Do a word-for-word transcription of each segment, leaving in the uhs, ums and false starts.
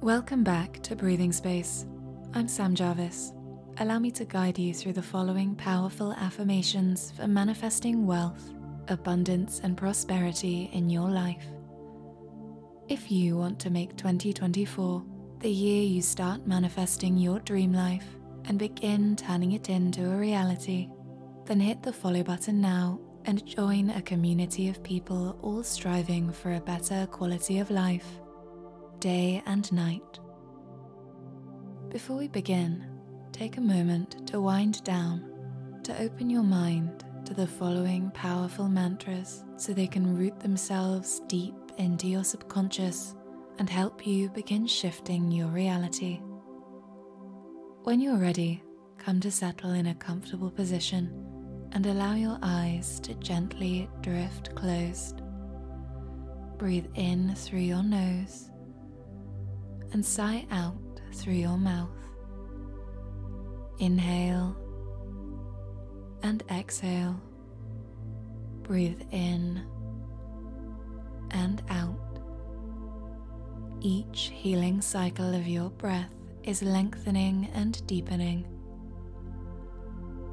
Welcome back to Breathing Space. I'm Sam Jarvis. Allow me to guide you through the following powerful affirmations for manifesting wealth, abundance, and prosperity in your life. If you want to make twenty twenty-four the year you start manifesting your dream life and begin turning it into a reality, then hit the follow button now and join a community of people all striving for a better quality of life, day and night. Before we begin, take a moment to wind down, to open your mind to the following powerful mantras so they can root themselves deep into your subconscious and help you begin shifting your reality. When you're ready, come to settle in a comfortable position and allow your eyes to gently drift closed. Breathe in through your nose and sigh out through your mouth. Inhale and exhale. Breathe in and out. Each healing cycle of your breath is lengthening and deepening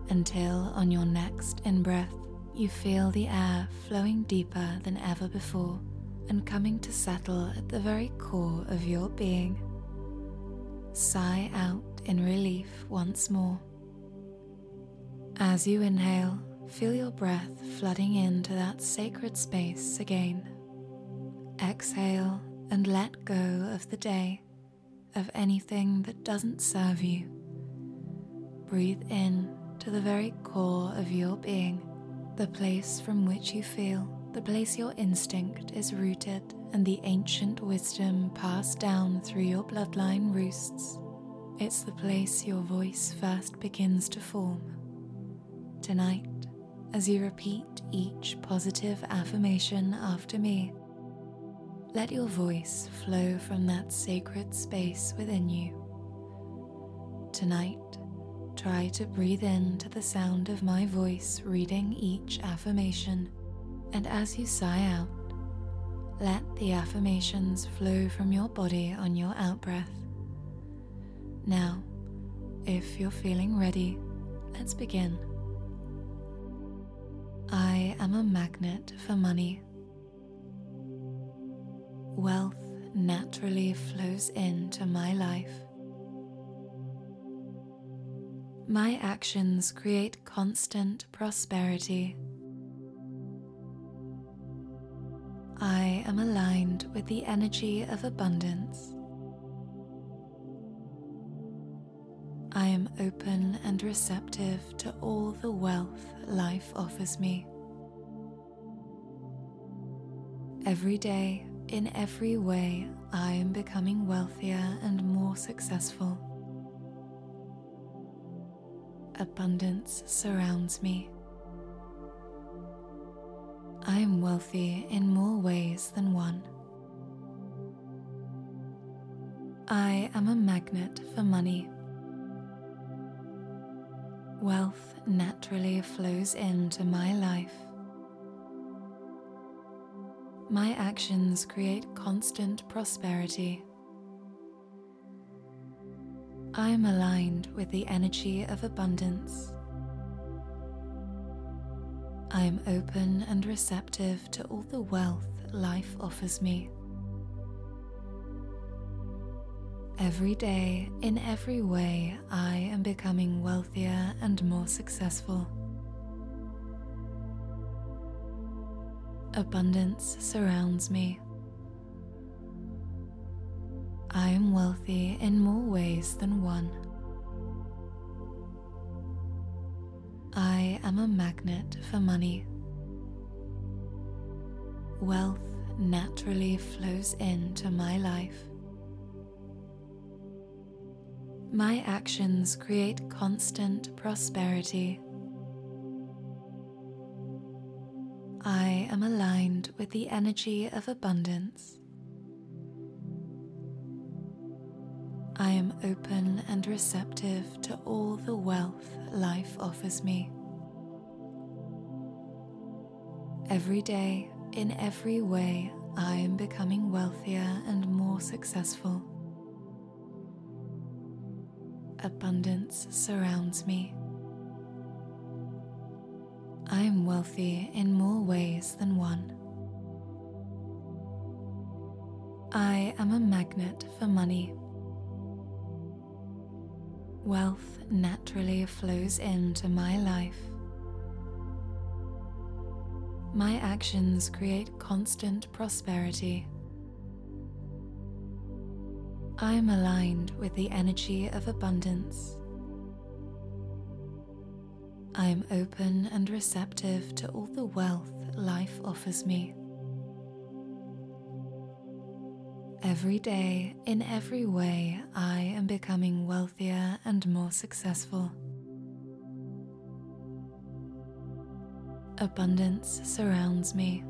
until on your next in-breath you feel the air flowing deeper than ever before and coming to settle at the very core of your being. Sigh out in relief once more. As you inhale, feel your breath flooding into that sacred space again. Exhale and let go of the day, of anything that doesn't serve you. Breathe in to the very core of your being, the place from which you feel, the place your instinct is rooted and the ancient wisdom passed down through your bloodline roosts. It's the place your voice first begins to form. Tonight, as you repeat each positive affirmation after me, let your voice flow from that sacred space within you. Tonight, try to breathe in to the sound of my voice reading each affirmation, and as you sigh out, let the affirmations flow from your body on your out-breath. Now, if you're feeling ready, let's begin. I am a magnet for money. Wealth naturally flows into my life. My actions create constant prosperity. I am aligned with the energy of abundance. I am open and receptive to all the wealth life offers me. Every day, in every way, I am becoming wealthier and more successful. Abundance surrounds me. I am wealthy in more ways than one. I am a magnet for money. Wealth naturally flows into my life. My actions create constant prosperity. I am aligned with the energy of abundance. I am open and receptive to all the wealth life offers me. Every day, in every way, I am becoming wealthier and more successful. Abundance surrounds me. I am wealthy in more ways than one. I am a magnet for money. Wealth naturally flows into my life. My actions create constant prosperity. I am aligned with the energy of abundance. I am open and receptive to all the wealth life offers me. Every day, in every way, I am becoming wealthier and more successful. abundance surrounds me. I am wealthy in more ways than one. I am a magnet for money. Wealth naturally flows into my life. My actions create constant prosperity. I am aligned with the energy of abundance. I am open and receptive to all the wealth life offers me. Every day, in every way, I am becoming wealthier and more successful. Abundance surrounds me.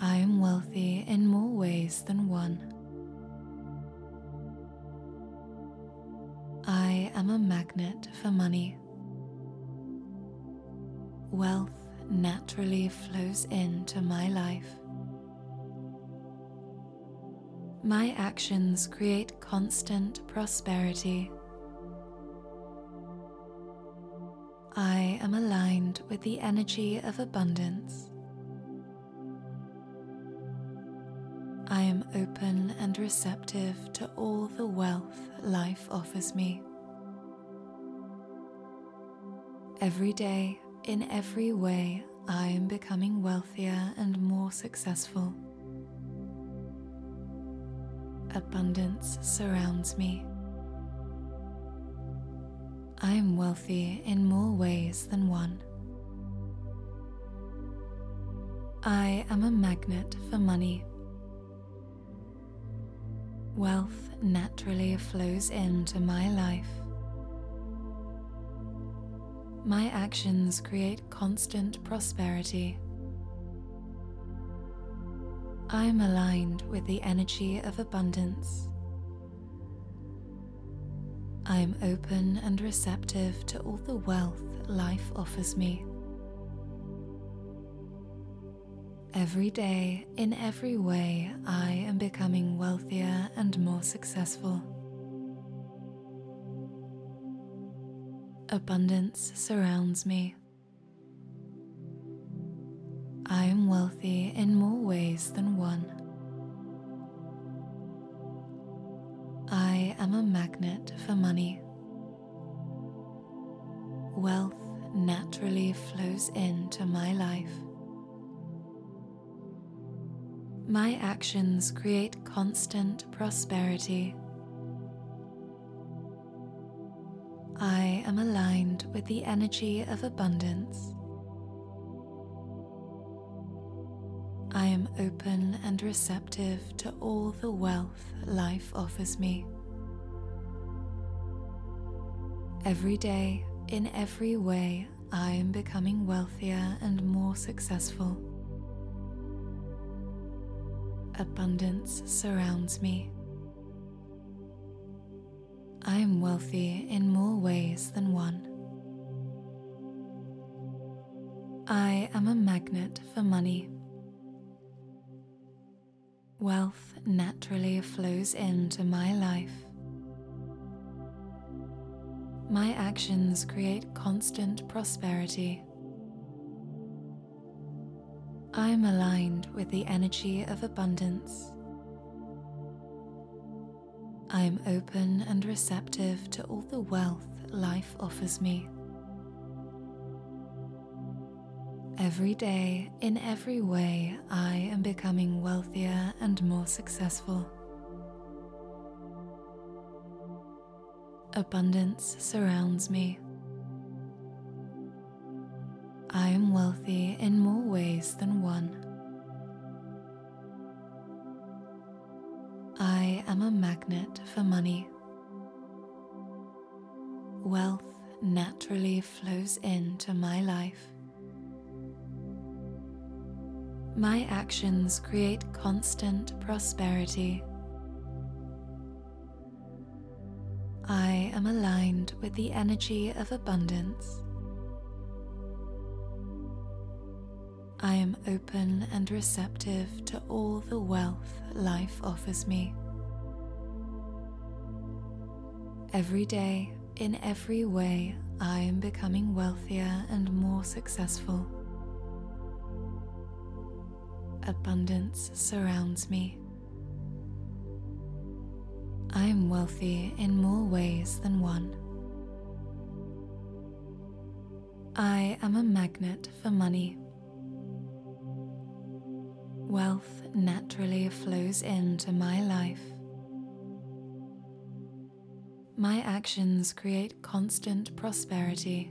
I am wealthy in more ways than one. I am a magnet for money. Wealth naturally flows into my life. My actions create constant prosperity. I am aligned with the energy of abundance. I am open and receptive to all the wealth life offers me. Every day, in every way, I am becoming wealthier and more successful. Abundance surrounds me. I am wealthy in more ways than one. I am a magnet for money. Wealth naturally flows into my life. My actions create constant prosperity. I am aligned with the energy of abundance. I am open and receptive to all the wealth life offers me. Every day, in every way, I am becoming wealthier and more successful. Abundance surrounds me. I am wealthy in more ways than one. I am a magnet for money. Wealth naturally flows into my life. My actions create constant prosperity. I am aligned with the energy of abundance. I am open and receptive to all the wealth life offers me. Every day, in every way, I am becoming wealthier and more successful. Abundance surrounds me. I am wealthy in more ways than one. I am a magnet for money. Wealth naturally flows into my life. My actions create constant prosperity. I am aligned with the energy of abundance. I am open and receptive to all the wealth life offers me. Every day, in every way, I am becoming wealthier and more successful. Abundance surrounds me. I am wealthy in more ways than one. I am a magnet for money. Wealth naturally flows into my life. My actions create constant prosperity. I am aligned with the energy of abundance. I am open and receptive to all the wealth life offers me. Every day, in every way, I am becoming wealthier and more successful. Abundance surrounds me. I am wealthy in more ways than one. I am a magnet for money. Wealth naturally flows into my life. My actions create constant prosperity.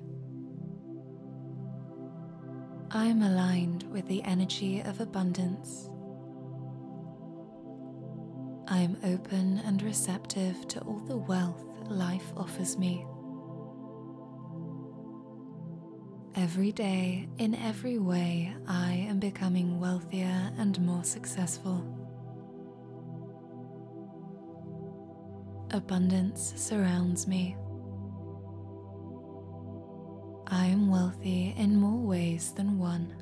I am aligned with the energy of abundance. I am open and receptive to all the wealth life offers me. Every day, in every way, I am becoming wealthier and more successful. Abundance surrounds me. I am wealthy in more ways than one.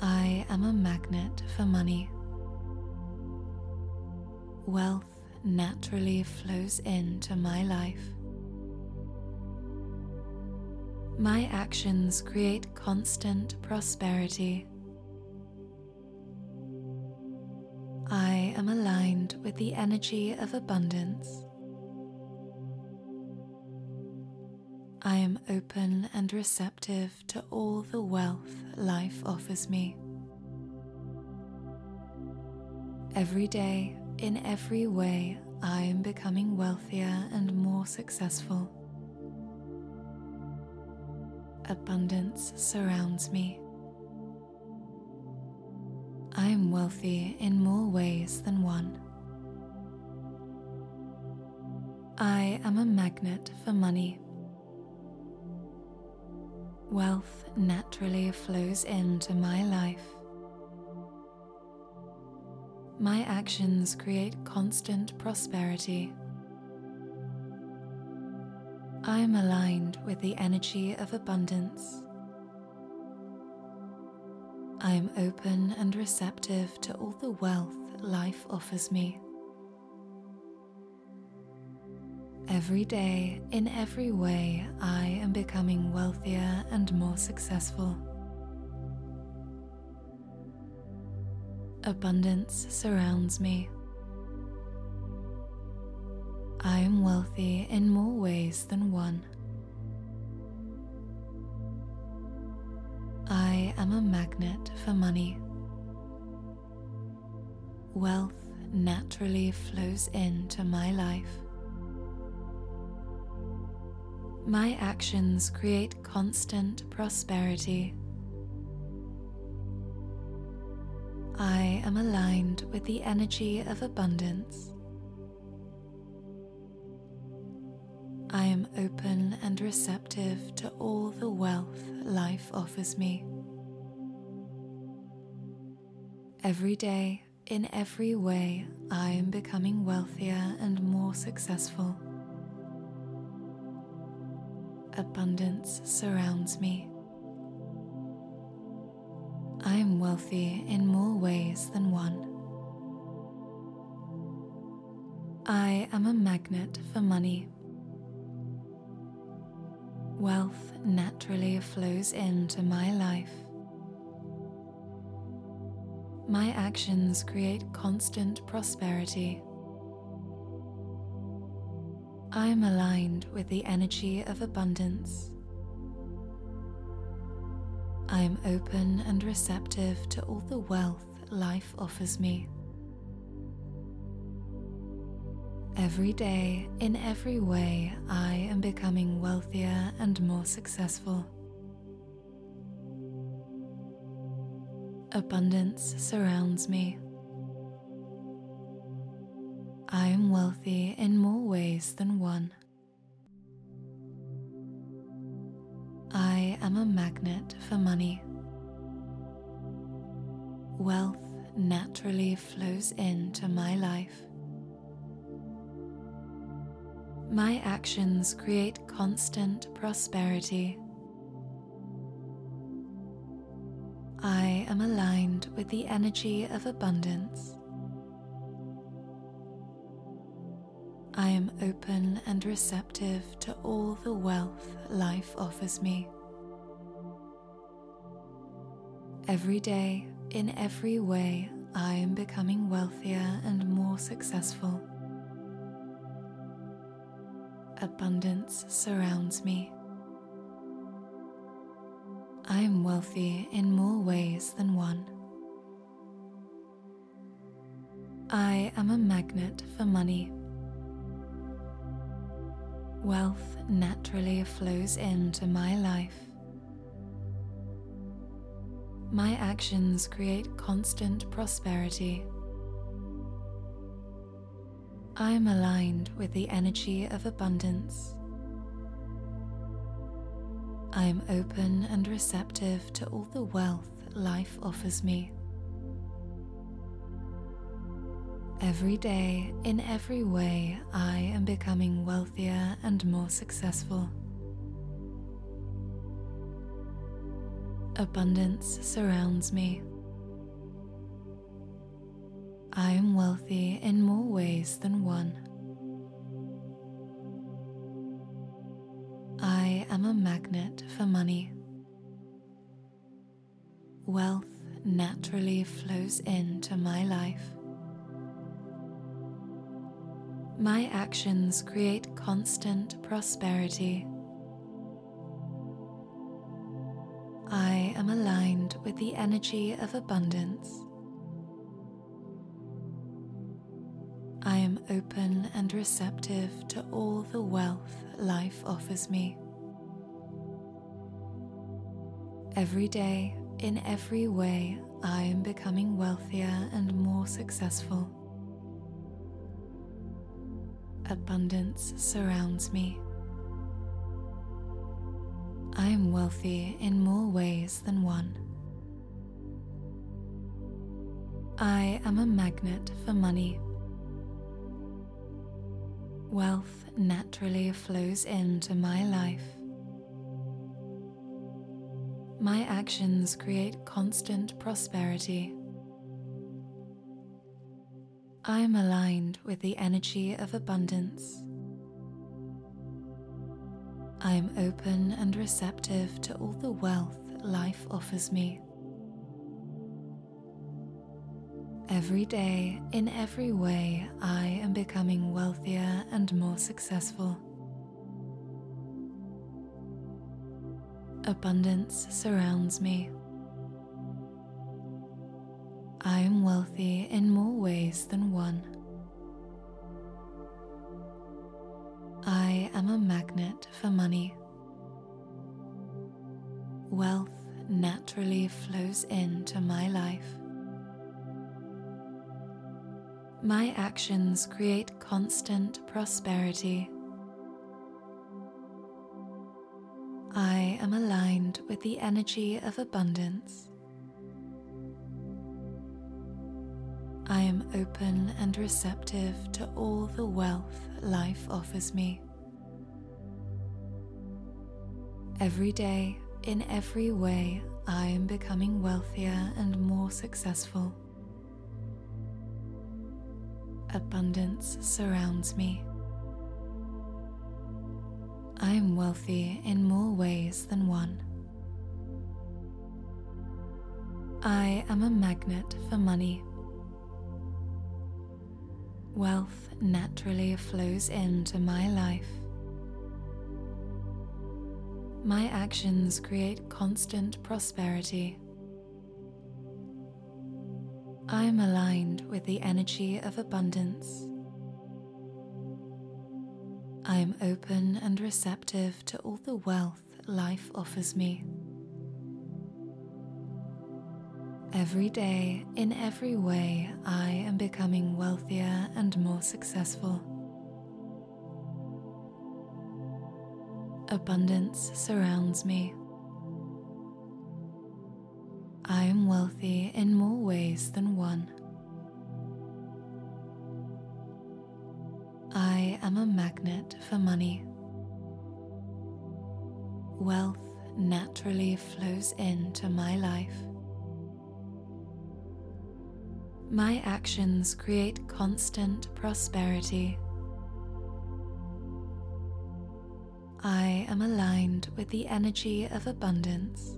I am a magnet for money. Wealth naturally flows into my life. My actions create constant prosperity. I am aligned with the energy of abundance. I am open and receptive to all the wealth life offers me. Every day, in every way, I am becoming wealthier and more successful. Abundance surrounds me. I am wealthy in more ways than one. I am a magnet for money. Wealth naturally flows into my life. My actions create constant prosperity. I am aligned with the energy of abundance. I am open and receptive to all the wealth life offers me. Every day, in every way, I am becoming wealthier and more successful. Abundance surrounds me. I am wealthy in more ways than one. I am a magnet for money. Wealth naturally flows into my life. My actions create constant prosperity. I am aligned with the energy of abundance. I am open and receptive to all the wealth life offers me. Every day, in every way, I am becoming wealthier and more successful. Abundance surrounds me. I am wealthy in more ways than one. I am a magnet for money. Wealth naturally flows into my life. My actions create constant prosperity. I am aligned with the energy of abundance. I am open and receptive to all the wealth life offers me. Every day, in every way, I am becoming wealthier and more successful. Abundance surrounds me. I am wealthy in more ways than one. I am a magnet for money. Wealth naturally flows into my life. My actions create constant prosperity. I am aligned with the energy of abundance. am open and receptive to all the wealth life offers me. Every day, in every way, I am becoming wealthier and more successful. Abundance surrounds me. I am wealthy in more ways than one. I am a magnet for money. Wealth naturally flows into my life. My actions create constant prosperity. I am aligned with the energy of abundance. I am open and receptive to all the wealth life offers me. Every day, in every way, I am becoming wealthier and more successful. Abundance surrounds me. I am wealthy in more ways than one. I am a magnet for money. Wealth naturally flows into my life. My actions create constant prosperity. I am aligned with the energy of abundance. I am open and receptive to all the wealth life offers me. Every day, in every way, I am becoming wealthier and more successful. Abundance surrounds me. I am wealthy in more ways than one. I am a magnet for money. Wealth naturally flows into my life. My actions create constant prosperity. I am aligned with the energy of abundance. I am open and receptive to all the wealth life offers me. Every day, in every way, I am becoming wealthier and more successful. Abundance surrounds me. I am wealthy in more ways than one. I am a magnet for money. Wealth naturally flows into my life. My actions create constant prosperity. I am aligned with the energy of abundance. I am open and receptive to all the wealth life offers me. Every day, in every way, I am becoming wealthier and more successful. Abundance surrounds me. I am wealthy in more ways than one. I am a magnet for money. Wealth naturally flows into my life. My actions create constant prosperity. I am aligned with the energy of abundance. I am open and receptive to all the wealth life offers me. Every day, in every way, I am becoming wealthier and more successful. Abundance surrounds me. I am wealthy in more ways than one. I am a magnet for money. Wealth naturally flows into my life. My actions create constant prosperity. I am aligned with the energy of abundance.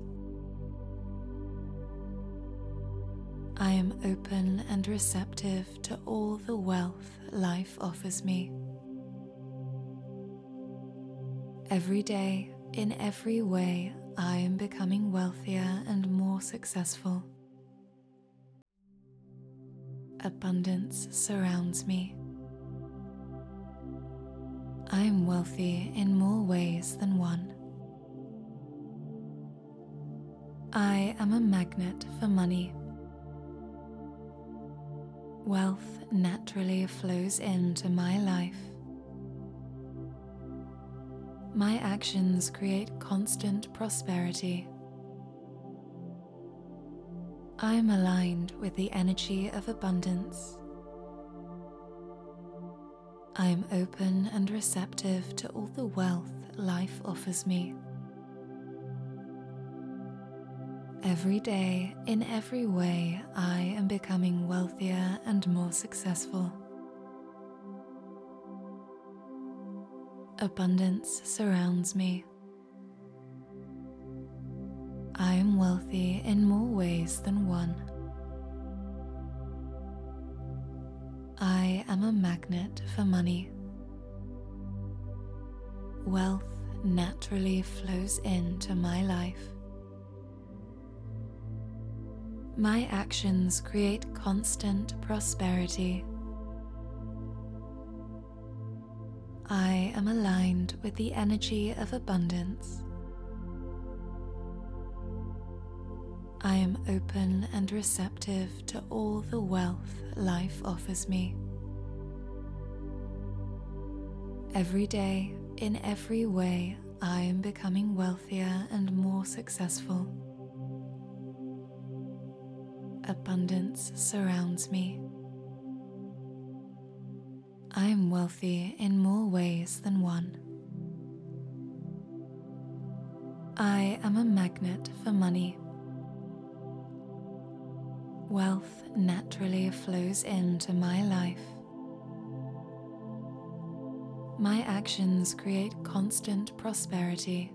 I am open and receptive to all the wealth life offers me. Every day, in every way, I am becoming wealthier and more successful. Abundance surrounds me. I am wealthy in more ways than one. I am a magnet for money. Wealth naturally flows into my life. My actions create constant prosperity. I am aligned with the energy of abundance. I am open and receptive to all the wealth life offers me. Every day, in every way, I am becoming wealthier and more successful. Abundance surrounds me. I am wealthy in more ways than one. I am a magnet for money. Wealth naturally flows into my life. My actions create constant prosperity. I am aligned with the energy of abundance. I am open and receptive to all the wealth life offers me. Every day, in every way, I am becoming wealthier and more successful. Abundance surrounds me. I am wealthy in more ways than one. I am a magnet for money. Wealth naturally flows into my life. My actions create constant prosperity.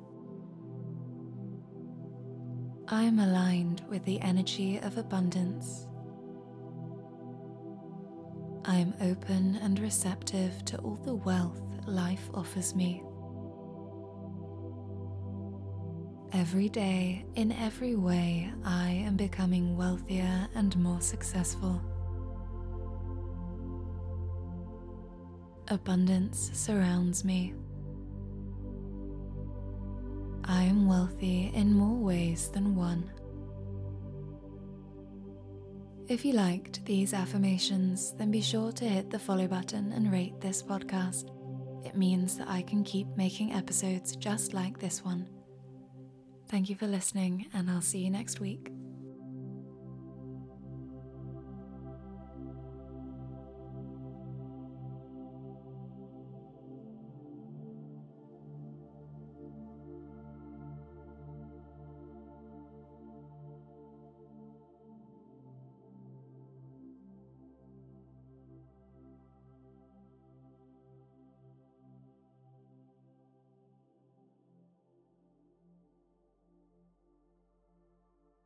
I am aligned with the energy of abundance. I am open and receptive to all the wealth life offers me. Every day, in every way, I am becoming wealthier and more successful. Abundance surrounds me. I am wealthy in more ways than one. If you liked these affirmations, then be sure to hit the follow button and rate this podcast. It means that I can keep making episodes just like this one. Thank you for listening, and I'll see you next week.